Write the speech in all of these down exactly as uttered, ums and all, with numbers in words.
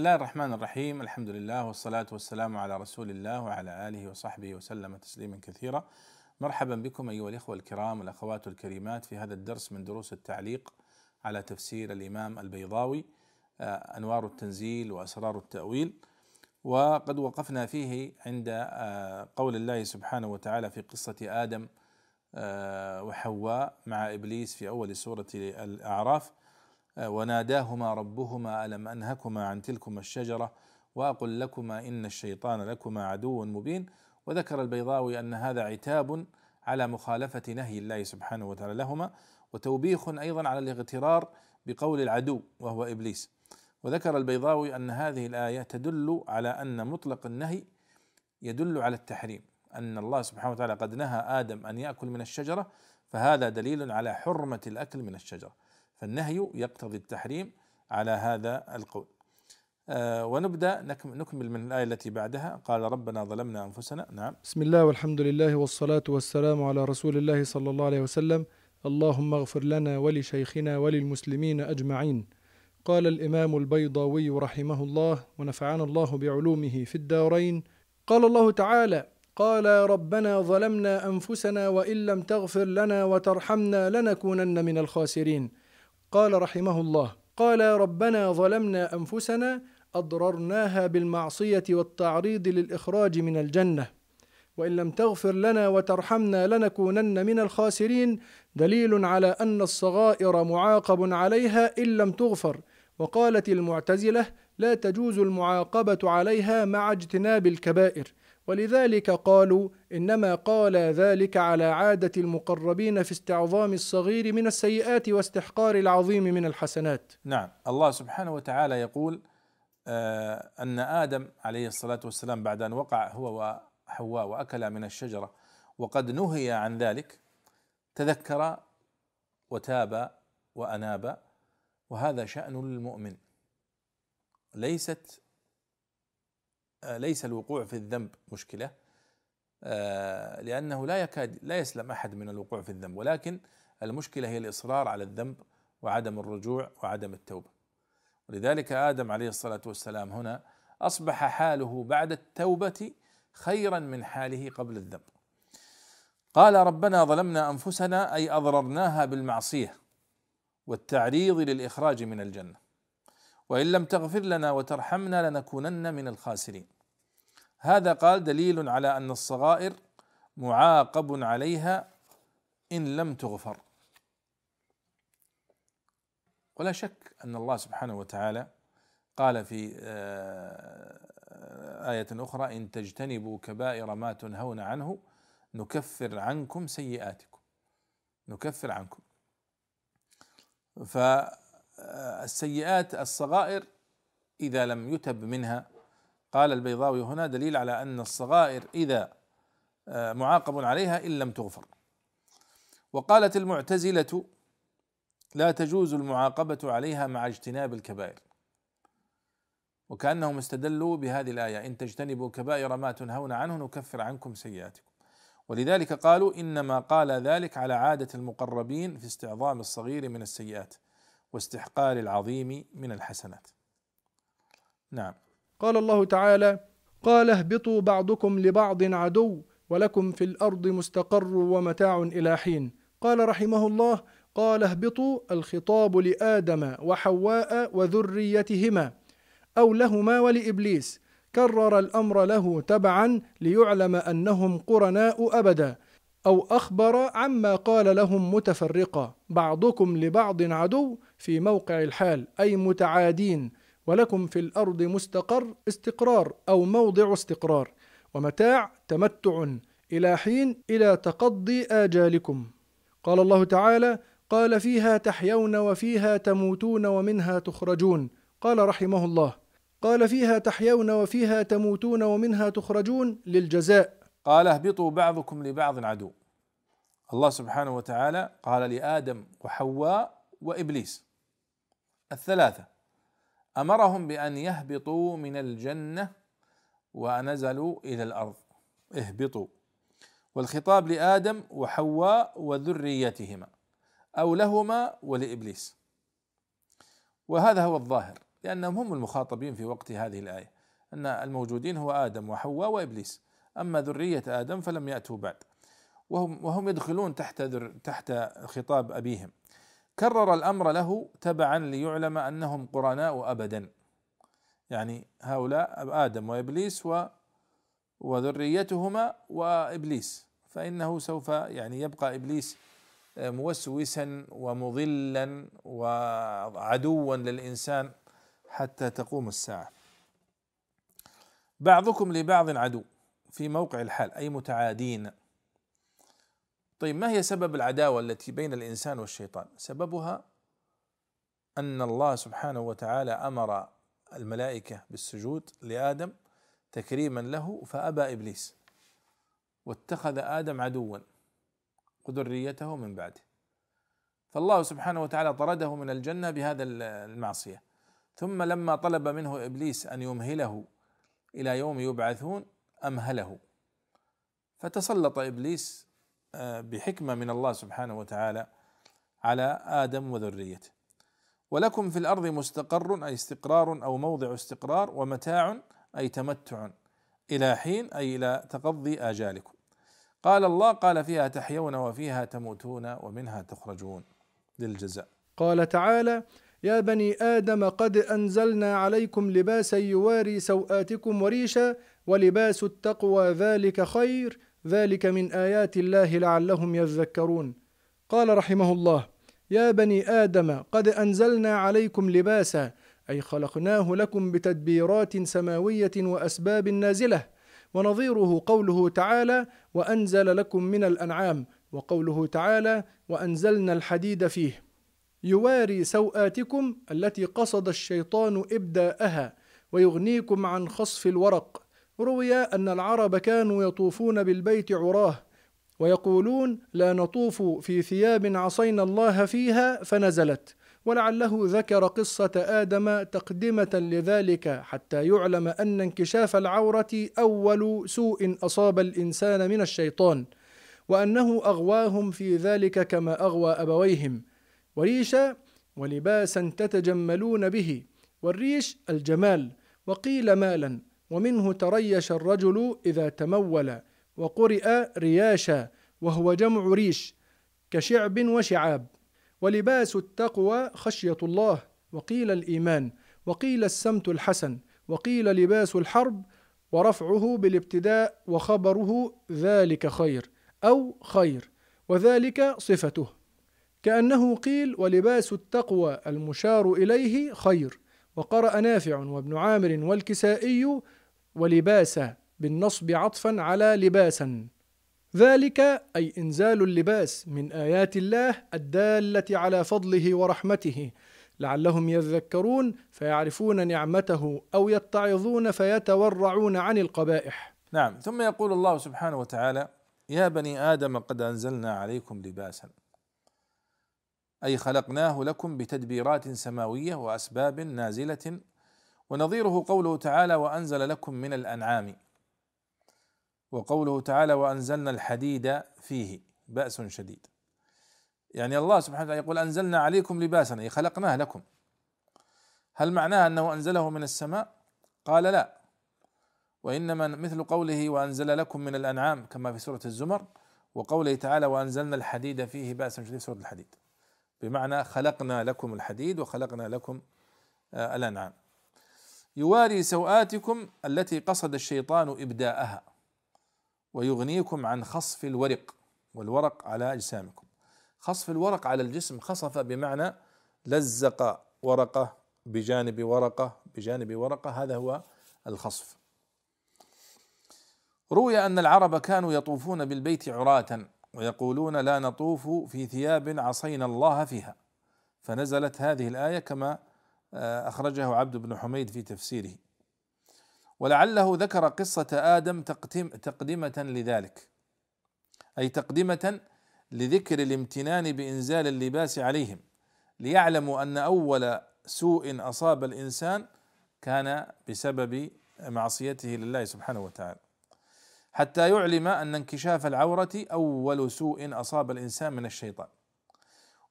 الله الرحمن الرحيم، الحمد لله والصلاة والسلام على رسول الله وعلى آله وصحبه وسلم تسليما كثيرا. مرحبا بكم أيها الإخوة الكرام والأخوات الكريمات في هذا الدرس من دروس التعليق على تفسير الإمام البيضاوي أنوار التنزيل وأسرار التأويل، وقد وقفنا فيه عند قول الله سبحانه وتعالى في قصة آدم وحواء مع إبليس في أول سورة الأعراف: وناداهما ربهما ألم أنهكما عن تلكما الشجرة وأقل لكما إن الشيطان لكما عدو مبين. وذكر البيضاوي أن هذا عتاب على مخالفة نهي الله سبحانه وتعالى لهما، وتوبيخ أيضا على الاغترار بقول العدو وهو إبليس. وذكر البيضاوي أن هذه الآية تدل على أن مطلق النهي يدل على التحريم، أن الله سبحانه وتعالى قد نهى آدم أن يأكل من الشجرة، فهذا دليل على حرمة الأكل من الشجرة، فالنهي يقتضي التحريم على هذا القول. أه ونبدأ نكمل من الآية التي بعدها: قال ربنا ظلمنا أنفسنا. نعم. بسم الله والحمد لله والصلاة والسلام على رسول الله صلى الله عليه وسلم. اللهم اغفر لنا ولشيخنا وللمسلمين أجمعين. قال الإمام البيضاوي رحمه الله ونفعنا الله بعلومه في الدارين: قال الله تعالى: قال ربنا ظلمنا أنفسنا وإن لم تغفر لنا وترحمنا لنكونن من الخاسرين. قال رحمه الله: قال ربنا ظلمنا أنفسنا أضررناها بالمعصية والتعريض للإخراج من الجنة، وإن لم تغفر لنا وترحمنا لنكونن من الخاسرين، دليل على أن الصغائر معاقب عليها إن لم تغفر. وقالت المعتزلة: لا تجوز المعاقبة عليها مع اجتناب الكبائر، ولذلك قالوا إنما قال ذلك على عادة المقربين في استعظام الصغير من السيئات واستحقار العظيم من الحسنات. نعم، الله سبحانه وتعالى يقول آه أن آدم عليه الصلاة والسلام بعد أن وقع هو وحواء وأكل من الشجرة وقد نهي عن ذلك تذكر وتاب وأناب، وهذا شأن المؤمن. ليست ليس الوقوع في الذنب مشكلة، لأنه لا يكاد لا يسلم أحد من الوقوع في الذنب، ولكن المشكلة هي الإصرار على الذنب وعدم الرجوع وعدم التوبة. ولذلك آدم عليه الصلاة والسلام هنا أصبح حاله بعد التوبة خيرا من حاله قبل الذنب. قال ربنا ظلمنا أنفسنا، أي أضررناها بالمعصية والتعريض للإخراج من الجنة، وإن لم تغفر لنا وترحمنا لنكونن من الخاسرين. هذا قال دليل على أن الصغائر معاقب عليها إن لم تغفر. ولا شك أن الله سبحانه وتعالى قال في آية أخرى: إن تجتنبوا كبائر ما تنهون عنه نكفر عنكم سيئاتكم. نكفر عنكم. ف السيئات الصغائر إذا لم يتب منها، قال البيضاوي هنا دليل على أن الصغائر إذا معاقب عليها إن لم تغفر. وقالت المعتزلة: لا تجوز المعاقبة عليها مع اجتناب الكبائر، وكأنهم استدلوا بهذه الآية: إن تجتنبوا كبائر ما تنهون عنه نكفر عنكم سيئاتكم. ولذلك قالوا إنما قال ذلك على عادة المقربين في استعظام الصغير من السيئات واستحقار العظيم من الحسنات. نعم. قال الله تعالى: قال اهبطوا بعضكم لبعض عدو ولكم في الأرض مستقر ومتاع إلى حين. قال رحمه الله: قال اهبطوا، الخطاب لآدم وحواء وذريتهما أو لهما ولإبليس، كرر الأمر له تبعا ليعلم أنهم قرناء أبدا، أو أخبر عما قال لهم متفرقة: بعضكم لبعض عدو في موقع الحال أي متعادين، ولكم في الأرض مستقر استقرار أو موضع استقرار، ومتاع تمتع إلى حين إلى تقضي آجالكم. قال الله تعالى: قال فيها تحيون وفيها تموتون ومنها تخرجون. قال رحمه الله: قال فيها تحيون وفيها تموتون ومنها تخرجون للجزاء. قال اهبطوا بعضكم لبعض عدو. الله سبحانه وتعالى قال لآدم وحواء وإبليس الثلاثة، أمرهم بأن يهبطوا من الجنة ونزلوا إلى الأرض. اهبطوا، والخطاب لآدم وحواء وذريتهما أو لهما ولإبليس. وهذا هو الظاهر، لأنهم هم المخاطبين في وقت هذه الآية، أن الموجودين هو آدم وحواء وإبليس، أما ذرية آدم فلم يأتوا بعد، وهم وهم يدخلون تحت تحت خطاب أبيهم. كرر الأمر له تبعا ليعلم أنهم قرناء أبدا، يعني هؤلاء آدم وإبليس و وذريتهما وإبليس، فإنه سوف يعني يبقى إبليس موسوسا ومضلا وعدوا للإنسان حتى تقوم الساعة. بعضكم لبعض عدو في موقع الحال، أي متعادين. طيب، ما هي سبب العداوة التي بين الإنسان والشيطان؟ سببها أن الله سبحانه وتعالى أمر الملائكة بالسجود لآدم تكريما له فأبى إبليس واتخذ آدم عدوا وذريته من بعده، فالله سبحانه وتعالى طرده من الجنة بهذا المعصية. ثم لما طلب منه إبليس أن يمهله إلى يوم يبعثون أمهله، فتسلط إبليس بحكمة من الله سبحانه وتعالى على آدم وذريته. ولكم في الأرض مستقر، أي استقرار أو موضع استقرار، ومتاع أي تمتع إلى حين، أي إلى تقضي آجالكم. قال الله: قال فيها تحيون وفيها تموتون ومنها تخرجون، للجزاء. قال تعالى: يا بني آدم قد أنزلنا عليكم لباسا يواري سوآتكم وريشا ولباس التقوى ذلك خير ذلك من آيات الله لعلهم يذكرون. قال رحمه الله: يا بني آدم قد أنزلنا عليكم لباسا، أي خلقناه لكم بتدبيرات سماوية وأسباب نازلة، ونظيره قوله تعالى: وأنزل لكم من الأنعام، وقوله تعالى: وأنزلنا الحديد فيه يواري سوآتكم، التي قصد الشيطان إبداءها، ويغنيكم عن خصف الورق. روي أن العرب كانوا يطوفون بالبيت عراه ويقولون: لا نطوف في ثياب عصينا الله فيها، فنزلت. ولعله ذكر قصة آدم تقدمة لذلك حتى يعلم أن انكشاف العورة أول سوء أصاب الإنسان من الشيطان، وأنه أغواهم في ذلك كما أغوى أبويهم. وريشا، ولباسا تتجملون به، والريش الجمال، وقيل مالا، ومنه تريش الرجل إذا تمول، وقرئ رياشا وهو جمع ريش، كشعب وشعاب. ولباس التقوى خشية الله، وقيل الإيمان، وقيل السمت الحسن، وقيل لباس الحرب، ورفعه بالابتداء وخبره ذلك خير أو خير، وذلك صفته، كأنه قيل: ولباس التقوى المشار إليه خير. وقرأ نافع وابن عامر والكسائي: ولباس، بالنصب عطفا على لباسا، ذلك أي إنزال اللباس من آيات الله الدالة على فضله ورحمته، لعلهم يذكرون فيعرفون نعمته، أو يتعظون فيتورعون عن القبائح. نعم. ثم يقول الله سبحانه وتعالى: يا بني آدم قد أنزلنا عليكم لباسا، أي خلقناه لكم بتدبيرات سماوية وأسباب نازلة، ونظيره قوله تعالى: وأنزل لكم من الأنعام، وقوله تعالى: وأنزلنا الحديد فيه بأس شديد. يعني الله سبحانه وتعالى يقول: أنزلنا عليكم لباسا، أي خلقناه لكم. هل معناه أنه أنزله من السماء؟ قال: لا، وإنما مثل قوله: وأنزل لكم من الأنعام، كما في سورة الزمر، وقوله تعالى: وأنزلنا الحديد فيه بأس شديد، سورة الحديد، بمعنى خلقنا لكم الحديد وخلقنا لكم آه الأنعام. يواري سوآتكم، التي قصد الشيطان إبداءها، ويغنيكم عن خصف الورق، والورق على أجسامكم. خصف الورق على الجسم، خصف بمعنى لزق ورقة بجانب ورقة بجانب ورقة، هذا هو الخصف. روي أن العرب كانوا يطوفون بالبيت عراة ويقولون: لا نطوف في ثياب عصينا الله فيها، فنزلت هذه الآية كما أخرجه عبد بن حميد في تفسيره. ولعله ذكر قصة آدم تقدمة لذلك، أي تقدمة لذكر الامتنان بإنزال اللباس عليهم، ليعلموا أن أول سوء أصاب الإنسان كان بسبب معصيته لله سبحانه وتعالى، حتى يعلم أن انكشاف العورة أول سوء أصاب الإنسان من الشيطان،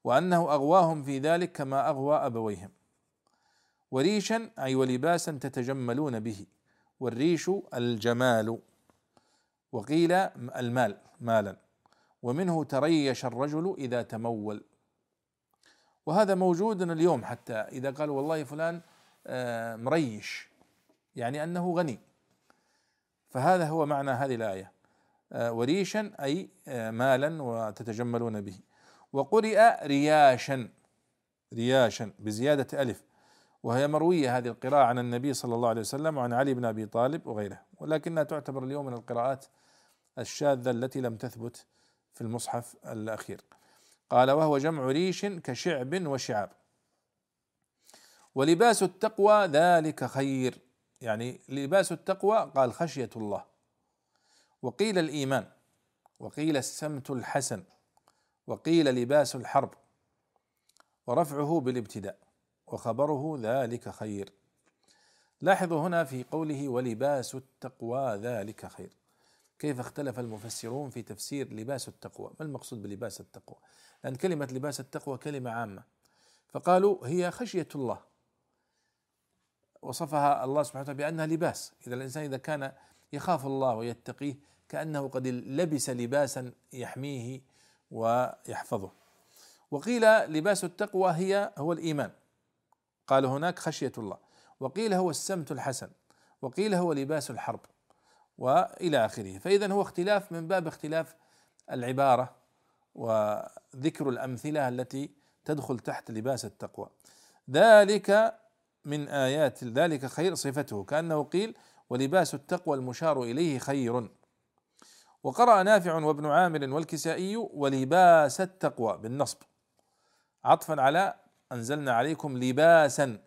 وأنه أغواهم في ذلك كما أغوى أبويهم. وريشا أي ولباسا تتجملون به، والريش الجمال، وقيل المال مالا، ومنه تريش الرجل إذا تمول. وهذا موجود اليوم، حتى إذا قالوا والله فلان مريش يعني أنه غني، فهذا هو معنى هذه الآية، وريشا أي مالا وتتجملون به. وقرئ رياشا، رياشا بزيادة ألف، وهي مروية هذه القراءة عن النبي صلى الله عليه وسلم وعن علي بن أبي طالب وغيره، ولكنها تعتبر اليوم من القراءات الشاذة التي لم تثبت في المصحف الأخير. قال وهو جمع ريش كشعب وشعاب. ولباس التقوى ذلك خير، يعني لباس التقوى قال خشية الله، وقيل الإيمان، وقيل السمت الحسن، وقيل لباس الحرب، ورفعه بالابتداء، وخبره ذلك خير. لاحظوا هنا في قوله ولباس التقوى ذلك خير، كيف اختلف المفسرون في تفسير لباس التقوى، ما المقصود بلباس التقوى؟ لأن كلمة لباس التقوى كلمة عامة، فقالوا هي خشية الله، وصفها الله سبحانه وتعالى بأنها لباس، إذا الإنسان إذا كان يخاف الله ويتقيه كأنه قد لبس لباسا يحميه ويحفظه. وقيل لباس التقوى هي هو الإيمان، قال هناك خشية الله، وقيل هو السمت الحسن، وقيل هو لباس الحرب، وإلى آخره. فإذا هو اختلاف من باب اختلاف العبارة وذكر الأمثلة التي تدخل تحت لباس التقوى. ذلك من آيات ذلك خير صفته، كأنه قيل ولباس التقوى المشار إليه خير. وقرأ نافع وابن عامر والكسائي ولباس التقوى بالنصب عطفا على أنزلنا عليكم لباسا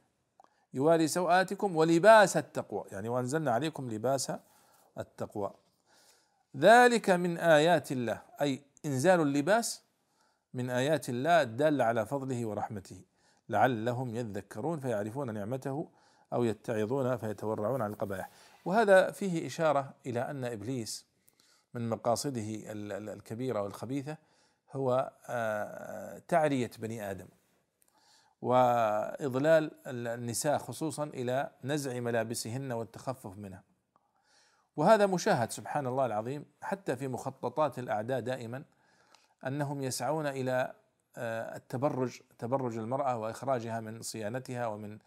يواري سوآتكم ولباس التقوى، يعني وأنزلنا عليكم لباس التقوى. ذلك من آيات الله، أي إنزال اللباس من آيات الله الدالة على فضله ورحمته، لعلهم يذكرون فيعرفون نعمته أو يتعظون فيتورعون عن القبائح. وهذا فيه إشارة إلى أن إبليس من مقاصده الكبيرة والخبيثة هو تعرية بني آدم وإضلال النساء خصوصا إلى نزع ملابسهن والتخفف منها، وهذا مشاهد سبحان الله العظيم حتى في مخططات الأعداء دائما، أنهم يسعون إلى التبرج، تبرج المرأة وإخراجها من صيانتها ومن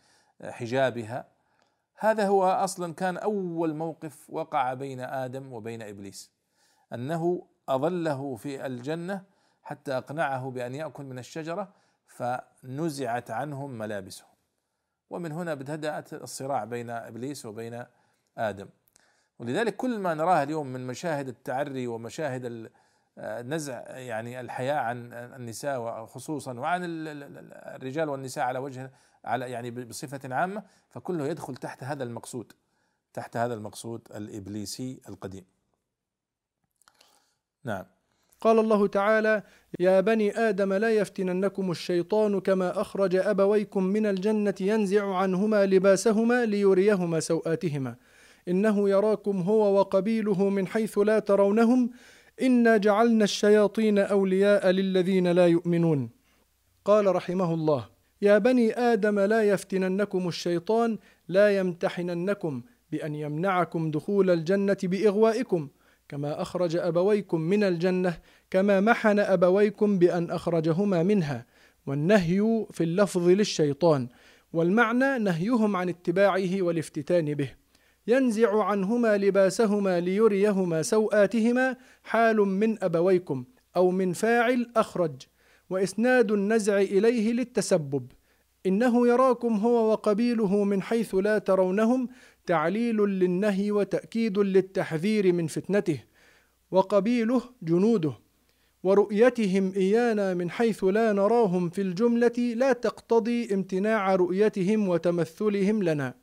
حجابها. هذا هو أصلا كان أول موقف وقع بين آدم وبين إبليس، أنه أظله في الجنة حتى أقنعه بأن يأكل من الشجرة فنزعت عنهم ملابسهم، ومن هنا بدأت الصراع بين إبليس وبين آدم. ولذلك كل ما نراه اليوم من مشاهد التعري ومشاهد النزع يعني الحياء عن النساء خصوصا وعن الرجال والنساء على وجه على يعني بصفة عامة، فكله يدخل تحت هذا المقصود، تحت هذا المقصود الإبليسي القديم. نعم. قال الله تعالى يا بني آدم لا يفتننكم الشيطان كما أخرج أبويكم من الجنة ينزع عنهما لباسهما ليريهما سوآتهما إنه يراكم هو وقبيله من حيث لا ترونهم إنا جعلنا الشياطين أولياء للذين لا يؤمنون. قال رحمه الله يا بني آدم لا يفتننكم الشيطان لا يمتحننكم بأن يمنعكم دخول الجنة بإغوائكم كما أخرج أبويكم من الجنة كما محن أبويكم بأن أخرجهما منها، والنهي في اللفظ للشيطان، والمعنى نهيهم عن اتباعه والافتتان به. ينزع عنهما لباسهما ليريهما سوآتهما حال من أبويكم أو من فاعل أخرج، وإسناد النزع إليه للتسبب. إنه يراكم هو وقبيله من حيث لا ترونهم تعليل للنهي وتأكيد للتحذير من فتنته، وقبيله جنوده، ورؤيتهم إيانا من حيث لا نراهم في الجملة لا تقتضي امتناع رؤيتهم وتمثلهم لنا.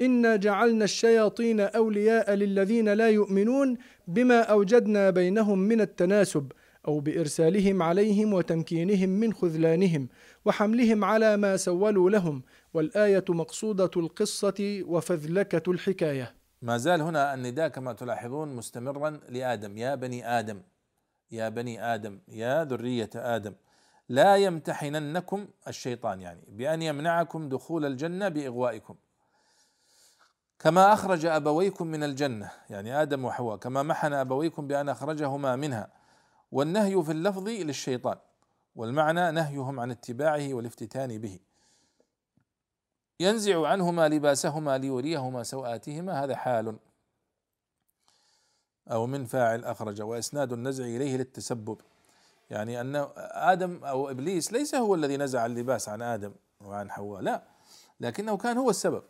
إنا جعلنا الشياطين أولياء للذين لا يؤمنون بما أوجدنا بينهم من التناسب أو بإرسالهم عليهم وتمكينهم من خذلانهم وحملهم على ما سولوا لهم، والآية مقصودة القصة وفذلكة الحكاية. ما زال هنا النداء كما تلاحظون مستمرا لآدم، يا بني آدم، يا بني آدم، يا ذرية آدم. لا يمتحننكم الشيطان، يعني بأن يمنعكم دخول الجنة بإغوائكم، كما أخرج أبويكم من الجنة، يعني آدم وحواء، كما محن أبويكم بأن أخرجهما منها. والنهي في اللفظ للشيطان، والمعنى نهيهم عن اتباعه والافتتان به. ينزع عنهما لباسهما ليريهما سوآتهما، هذا حال أو من فاعل أخرج، وإسناد النزع إليه للتسبب، يعني أن آدم أو إبليس ليس هو الذي نزع اللباس عن آدم وعن حواء، لا، لكنه كان هو السبب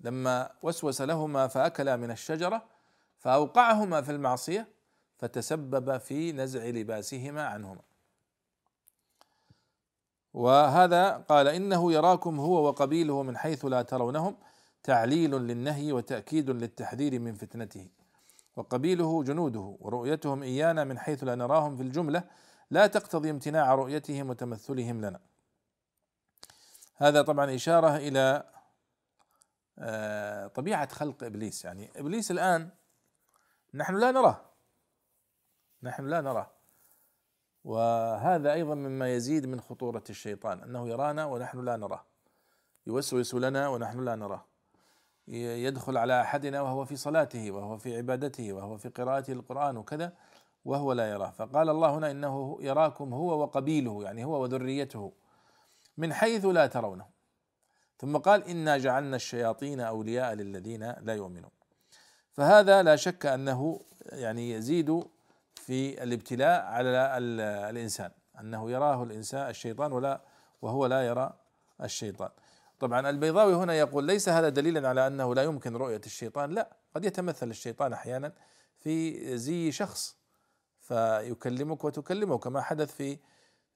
لما وسوس لهما فأكلا من الشجرة فأوقعهما في المعصية فتسبب في نزع لباسهما عنهما. وهذا قال إنه يراكم هو وقبيله من حيث لا ترونهم، تعليل للنهي وتأكيد للتحذير من فتنته. وقبيله جنوده، ورؤيتهم إيانا من حيث لا نراهم في الجملة لا تقتضي امتناع رؤيتهم وتمثلهم لنا. هذا طبعا إشارة إلى طبيعة خلق إبليس، يعني إبليس الآن نحن لا نراه، نحن لا نراه، وهذا أيضا مما يزيد من خطورة الشيطان، أنه يرانا ونحن لا نراه، يوسوس لنا ونحن لا نراه، يدخل على أحدنا وهو في صلاته وهو في عبادته وهو في قراءته القرآن وكذا وهو لا يراه. فقال الله هنا إنه يراكم هو وقبيله، يعني هو وذريته، من حيث لا ترونه. ثم قال إنا جعلنا الشياطين أولياء للذين لا يؤمنون. فهذا لا شك أنه يعني يزيد في الابتلاء على الإنسان، أنه يراه الإنسان الشيطان ولا وهو لا يرى الشيطان. طبعا البيضاوي هنا يقول ليس هذا دليلا على أنه لا يمكن رؤية الشيطان، لا، قد يتمثل الشيطان أحيانا في زي شخص فيكلمك وتكلمه، كما حدث في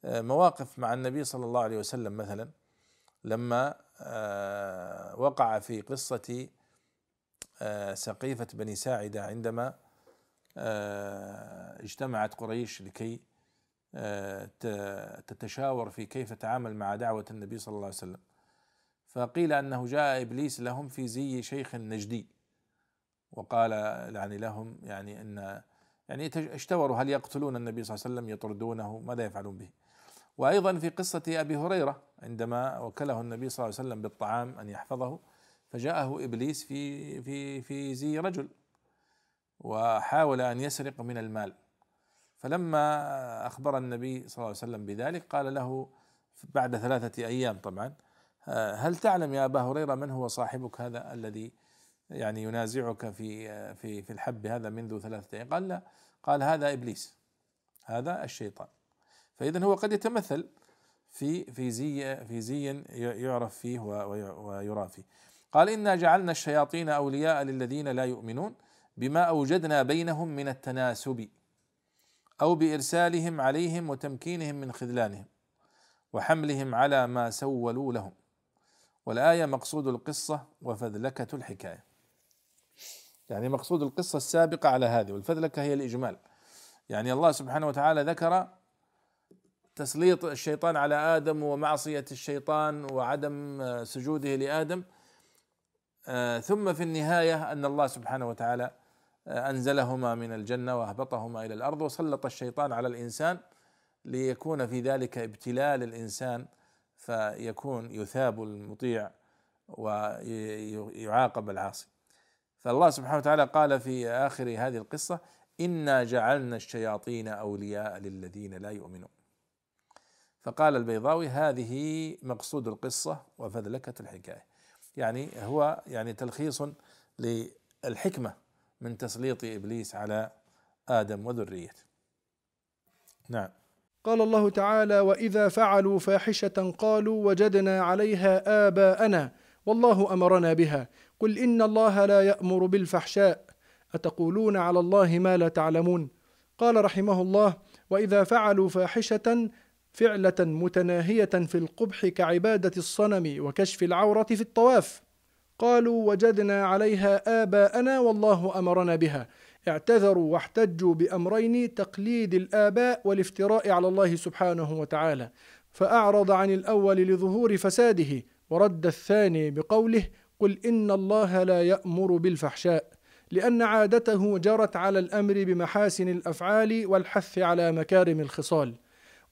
مواقف مع النبي صلى الله عليه وسلم، مثلا لما وقع في قصة سقيفة بني ساعدة عندما اجتمعت قريش لكي تتشاور في كيف تعامل مع دعوة النبي صلى الله عليه وسلم، فقيل أنه جاء إبليس لهم في زي شيخ نجدي وقال يعني لهم يعني أن يعني اشتوروا هل يقتلون النبي صلى الله عليه وسلم، يطردونه، ماذا يفعلون به. وأيضا في قصة أبي هريرة عندما وكله النبي صلى الله عليه وسلم بالطعام أن يحفظه، فجاءه إبليس في في في زي رجل وحاول أن يسرق من المال، فلما أخبر النبي صلى الله عليه وسلم بذلك قال له بعد ثلاثة أيام طبعا هل تعلم يا أبا هريرة من هو صاحبك هذا الذي يعني ينازعك في في في الحب هذا منذ ثلاثة أيام؟ قال لا. قال هذا إبليس، هذا الشيطان. فإذا هو قد يتمثل في في زي في زي يعرف فيه ويرى فيه. قال إنا جعلنا الشياطين أولياء للذين لا يؤمنون بما أوجدنا بينهم من التناسب أو بإرسالهم عليهم وتمكينهم من خذلانهم وحملهم على ما سولوا لهم. والآية مقصود القصة وفذلكة الحكاية، يعني مقصود القصة السابقة على هذه، والفذلكة هي الإجمال. يعني الله سبحانه وتعالى ذكر تسليط الشيطان على آدم ومعصية الشيطان وعدم سجوده لآدم، ثم في النهاية أن الله سبحانه وتعالى أنزلهما من الجنة وأهبطهما إلى الأرض، وسلط الشيطان على الإنسان ليكون في ذلك ابتلاء للإنسان، فيكون يثاب المطيع ويعاقب العاصي. فالله سبحانه وتعالى قال في آخر هذه القصة إنا جعلنا الشياطين أولياء للذين لا يؤمنون. فقال البيضاوي هذه مقصود القصة وفذلكة الحكاية، يعني هو يعني تلخيص للحكمة من تسليط إبليس على آدم وذريته. نعم. قال الله تعالى وإذا فعلوا فاحشة قالوا وجدنا عليها آباءنا والله أمرنا بها قل إن الله لا يأمر بالفحشاء أتقولون على الله ما لا تعلمون. قال رحمه الله وإذا فعلوا فاحشة فعلة متناهية في القبح كعبادة الصنم وكشف العورة في الطواف. قالوا وجدنا عليها آباءنا والله أمرنا بها، اعتذروا واحتجوا بأمرين تقليد الآباء والافتراء على الله سبحانه وتعالى، فأعرض عن الأول لظهور فساده ورد الثاني بقوله قل إن الله لا يأمر بالفحشاء، لأن عادته جرت على الأمر بمحاسن الأفعال والحث على مكارم الخصال.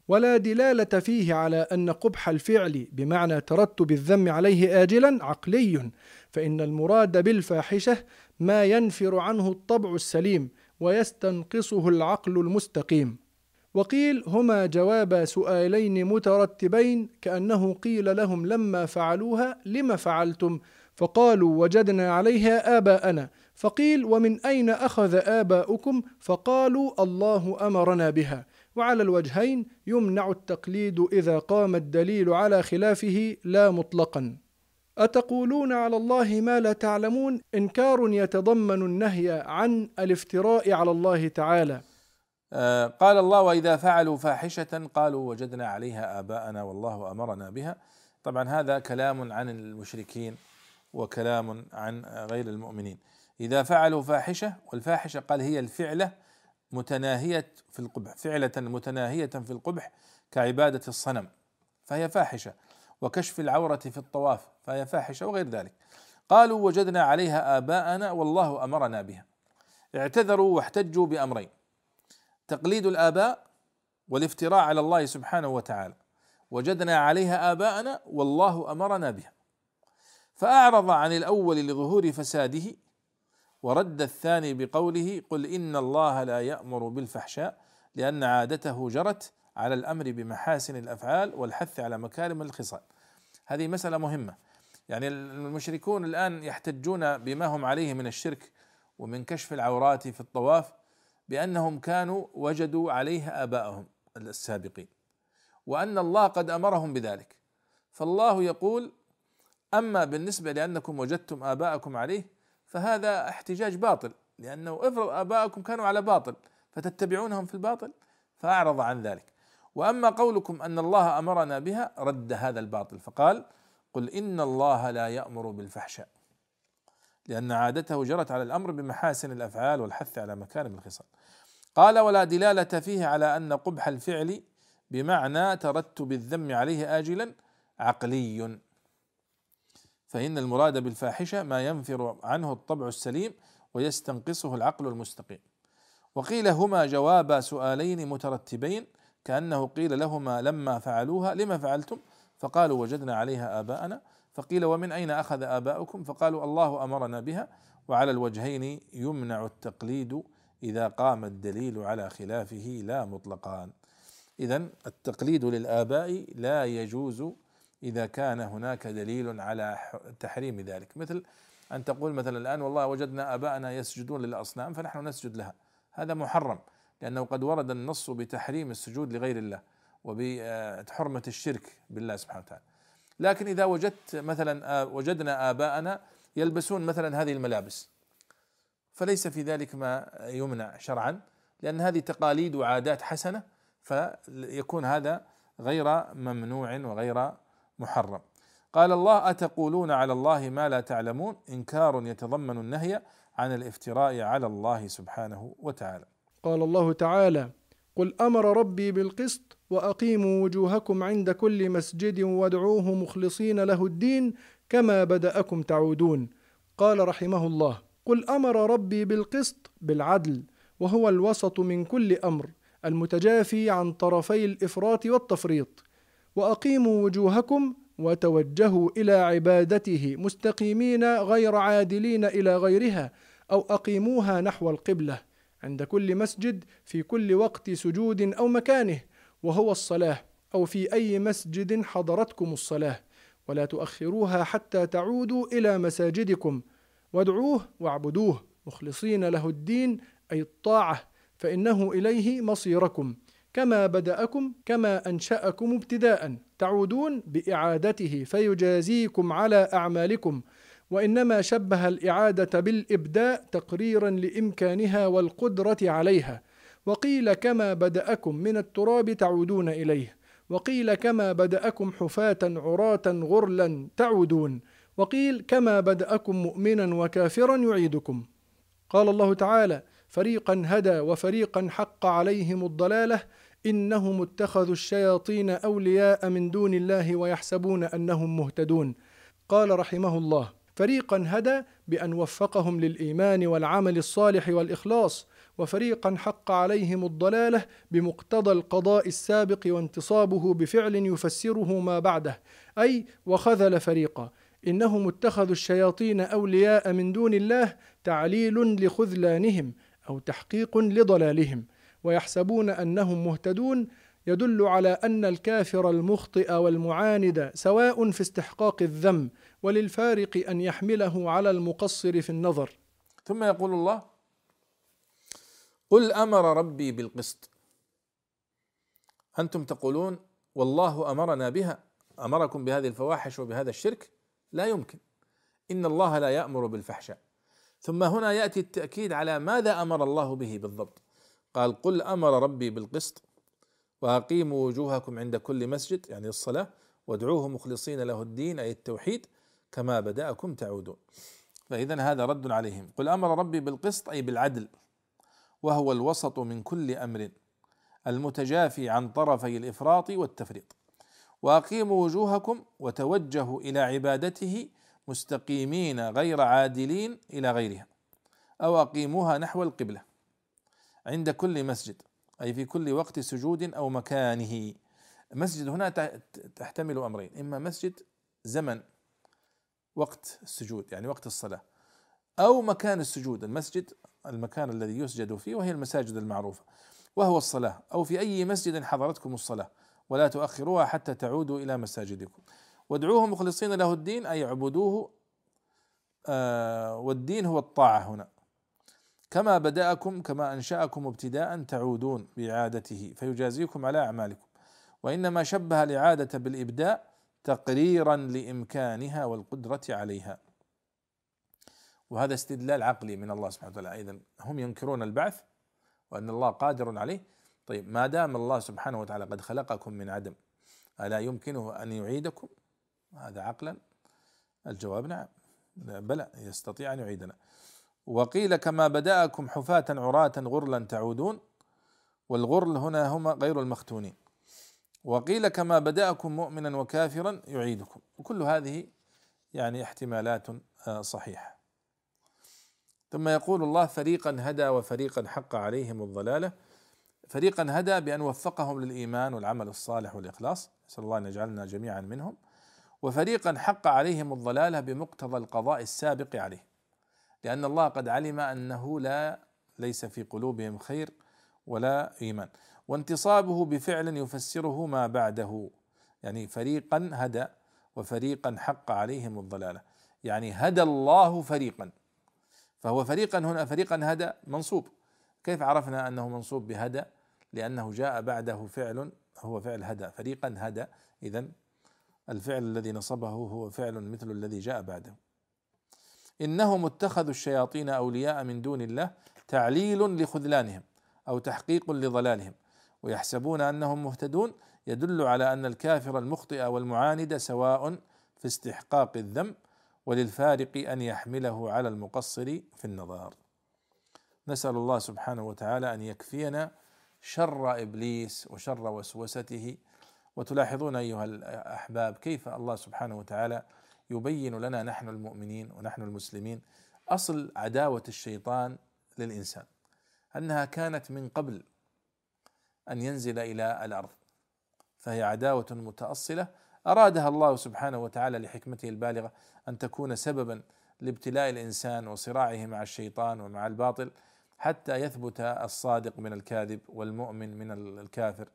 ولا دلالة فيه على أن قبح الفعل بمعنى ترتب الذم عليه آجلا عقلي، فإن المراد بالفاحشة ما ينفر عنه الطبع السليم ويستنقصه العقل المستقيم. وقيل هما جواب سؤالين مترتبين، كأنه قيل لهم لما فعلوها لما فعلتم؟ فقالوا وجدنا عليها آباءنا. فقيل ومن أين أخذ آباؤكم؟ فقالوا الله أمرنا بها. وعلى الوجهين يمنع التقليد إذا قام الدليل على خلافه لا مطلقا. أتقولون على الله ما لا تعلمون، إنكار يتضمن النهي عن الافتراء على الله تعالى. آه قال الله وإذا فعلوا فاحشة قالوا وجدنا عليها آباءنا والله أمرنا بها. طبعا هذا كلام عن المشركين وكلام عن غير المؤمنين. إذا فعلوا فاحشة، والفاحشة قال هي الفعلة متناهية في القبح، فعلة متناهية في القبح كعبادة الصنم فهي فاحشة، وكشف العورة في الطواف فهي فاحشة، وغير ذلك. قالوا وجدنا عليها آباءنا والله أمرنا بها. اعتذروا واحتجوا بأمرين: تقليد الآباء والافتراء على الله سبحانه وتعالى. وجدنا عليها آباءنا والله أمرنا بها، فأعرض عن الأول لظهور فساده، ورد الثاني بقوله قل إن الله لا يأمر بالفحشاء، لأن عادته جرت على الأمر بمحاسن الأفعال والحث على مكارم الخصال. هذه مسألة مهمة، يعني المشركون الآن يحتجون بما هم عليه من الشرك ومن كشف العورات في الطواف بأنهم كانوا وجدوا عليها آباءهم السابقين، وأن الله قد أمرهم بذلك. فالله يقول أما بالنسبة لأنكم وجدتم آباءكم عليه فهذا احتجاج باطل، لأنه افرض آباءكم كانوا على باطل فتتبعونهم في الباطل، فأعرض عن ذلك. وأما قولكم أن الله أمرنا بها رد هذا الباطل، فقال قل إن الله لا يأمر بالفحشاء، لأن عادته جرت على الأمر بمحاسن الأفعال والحث على مكارم الخصال. قال ولا دلالة فيه على أن قبح الفعل بمعنى ترتب الذم عليه آجلا عقلي، فإن المراد بالفاحشة ما ينفر عنه الطبع السليم ويستنقصه العقل المستقيم. وقيل هما جواب سؤالين مترتبين، كأنه قيل لهما لما فعلوها لما فعلتم؟ فقالوا وجدنا عليها آباءنا. فقيل ومن أين أخذ آباؤكم؟ فقالوا الله أمرنا بها. وعلى الوجهين يمنع التقليد إذا قام الدليل على خلافه لا مطلقان. إذن التقليد للآباء لا يجوز إذا كان هناك دليل على تحريم ذلك، مثل أن تقول مثلا الآن والله وجدنا آباءنا يسجدون للأصنام فنحن نسجد لها، هذا محرم، لأنه قد ورد النص بتحريم السجود لغير الله وبحرمة الشرك بالله سبحانه وتعالى. لكن إذا وجدت مثلا وجدنا آباءنا يلبسون مثلا هذه الملابس، فليس في ذلك ما يمنع شرعا، لأن هذه تقاليد وعادات حسنة، فيكون هذا غير ممنوع وغير محرم. قال الله أتقولون على الله ما لا تعلمون، إنكار يتضمن النهي عن الافتراء على الله سبحانه وتعالى. قال الله تعالى قل أمر ربي بالقسط وأقيموا وجوهكم عند كل مسجد وادعوه مخلصين له الدين كما بدأكم تعودون. قال رحمه الله قل أمر ربي بالقسط بالعدل، وهو الوسط من كل أمر المتجافي عن طرفي الإفراط والتفريط. وأقيموا وجوهكم وتوجهوا إلى عبادته مستقيمين غير عادلين إلى غيرها، أو أقيموها نحو القبلة عند كل مسجد في كل وقت سجود أو مكانه، وهو الصلاة، أو في أي مسجد حضرتكم الصلاة، ولا تؤخروها حتى تعودوا إلى مساجدكم. وادعوه واعبدوه مخلصين له الدين، أي الطاعة، فإنه إليه مصيركم كما بدأكم، كما أنشأكم ابتداء، تعودون بإعادته فيجازيكم على أعمالكم. وإنما شبه الإعادة بالإبداء تقريرا لإمكانها والقدرة عليها. وقيل كما بدأكم من التراب تعودون إليه، وقيل كما بدأكم حفاة عراة غرلا تعودون، وقيل كما بدأكم مؤمنا وكافرا يعيدكم. قال الله تعالى فريقا هدى وفريقا حق عليهم الضلالة إنهم اتخذوا الشياطين أولياء من دون الله ويحسبون أنهم مهتدون. قال رحمه الله فريقا هدى بأن وفقهم للإيمان والعمل الصالح والإخلاص، وفريقا حق عليهم الضلالة بمقتضى القضاء السابق وانتصابه بفعل يفسره ما بعده، أي وخذل فريقا، إنهم اتخذوا الشياطين أولياء من دون الله تعليل لخذلانهم أو تحقيق لضلالهم، ويحسبون أنهم مهتدون، يدل على أن الكافر المخطئ والمعاند سواء في استحقاق الذنب، وللفارق أن يحمله على المقصر في النظر. ثم يقول الله: قل أمر ربي بالقسط. أنتم تقولون والله أمرنا بها، أمركم بهذه الفواحش وبهذا الشرك؟ لا يمكن، إن الله لا يأمر بالفحشاء. ثم هنا يأتي التأكيد على ماذا أمر الله به بالضبط. قال: قل أمر ربي بالقسط وأقيموا وجوهكم عند كل مسجد، يعني الصلاة، وادعوه مخلصين له الدين، أي التوحيد، كما بدأكم تعودون. فإذا هذا رد عليهم. قل أمر ربي بالقسط أي بالعدل، وهو الوسط من كل أمر المتجافي عن طرفي الإفراط والتفريط. وأقيموا وجوهكم، وتوجهوا إلى عبادته مستقيمين غير عادلين إلى غيرها، أو أقيموها نحو القبلة عند كل مسجد، أي في كل وقت سجود أو مكانه. مسجد هنا تحتمل أمرين: إما مسجد زمن وقت السجود يعني وقت الصلاة، أو مكان السجود، المسجد المكان الذي يسجد فيه، وهي المساجد المعروفة، وهو الصلاة، أو في أي مسجد حضرتكم الصلاة، ولا تؤخروها حتى تعودوا إلى مساجدكم. وادعوه مخلصين له الدين أي اعبدوه، آه والدين هو الطاعة هنا، كما بدأكم كما أنشأكم ابتداء تعودون بإعادته فيجازيكم على أعمالكم. وإنما شبه الإعادة بالإبداء تقريرا لإمكانها والقدرة عليها، وهذا استدلال عقلي من الله سبحانه وتعالى. إذن هم ينكرون البعث وأن الله قادر عليه. طيب، ما دام الله سبحانه وتعالى قد خلقكم من عدم، ألا يمكنه أن يعيدكم؟ هذا عقلا؟ الجواب نعم، بلى، يستطيع أن يعيدنا. وقيل كما بدأكم حفاة عراة غرلا تعودون، والغرل هنا هما غير المختونين. وقيل كما بدأكم مؤمنا وكافرا يعيدكم. وكل هذه يعني احتمالات صحيحة. ثم يقول الله: فريقا هدى وفريقا حق عليهم الضلالة. فريقا هدى بأن وفقهم للإيمان والعمل الصالح والإخلاص، نسأل الله أن يجعلنا جميعا منهم. وفريقا حق عليهم الضلالة بمقتضى القضاء السابق عليه، لأن الله قد علم أنه لا ليس في قلوبهم خير ولا إيمان، وانتصابه بفعل يفسره ما بعده. يعني فريقا هدى وفريقا حق عليهم الضلالة، يعني هدى الله فريقا، فهو فريقا هنا فريقا هدى منصوب. كيف عرفنا أنه منصوب بهدى؟ لأنه جاء بعده فعل هو فعل هدى، فريقا هدى، إذن الفعل الذي نصبه هو فعل مثل الذي جاء بعده. إنهم اتخذوا الشياطين أولياء من دون الله تعليل لخذلانهم أو تحقيق لضلالهم، ويحسبون أنهم مهتدون، يدل على أن الكافر المخطئ والمعاند سواء في استحقاق الذنب، وللفارق أن يحمله على المقصر في النظر. نسأل الله سبحانه وتعالى أن يكفينا شر إبليس وشر وسوسته. وتلاحظون أيها الأحباب كيف الله سبحانه وتعالى يبين لنا نحن المؤمنين ونحن المسلمين أصل عداوة الشيطان للإنسان، أنها كانت من قبل أن ينزل إلى الأرض، فهي عداوة متأصلة أرادها الله سبحانه وتعالى لحكمته البالغة أن تكون سببا لابتلاء الإنسان وصراعه مع الشيطان ومع الباطل، حتى يثبت الصادق من الكاذب والمؤمن من الكافر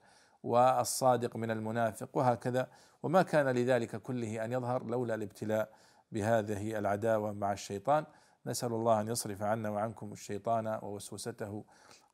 والصادق من المنافق وهكذا. وما كان لذلك كله أن يظهر لولا الابتلاء بهذه العداوة مع الشيطان. نسأل الله أن يصرف عنا وعنكم الشيطان ووسوسته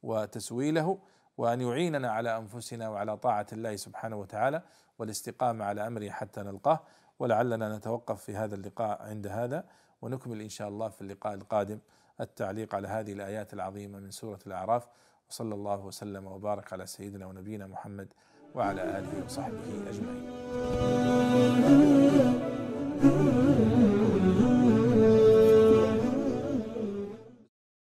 وتسويله، وأن يعيننا على أنفسنا وعلى طاعة الله سبحانه وتعالى والاستقامة على أمره حتى نلقاه. ولعلنا نتوقف في هذا اللقاء عند هذا، ونكمل إن شاء الله في اللقاء القادم التعليق على هذه الآيات العظيمة من سورة الأعراف. وصلى الله وسلم وبارك على سيدنا ونبينا محمد وعلى آله وصحبه أجمعين.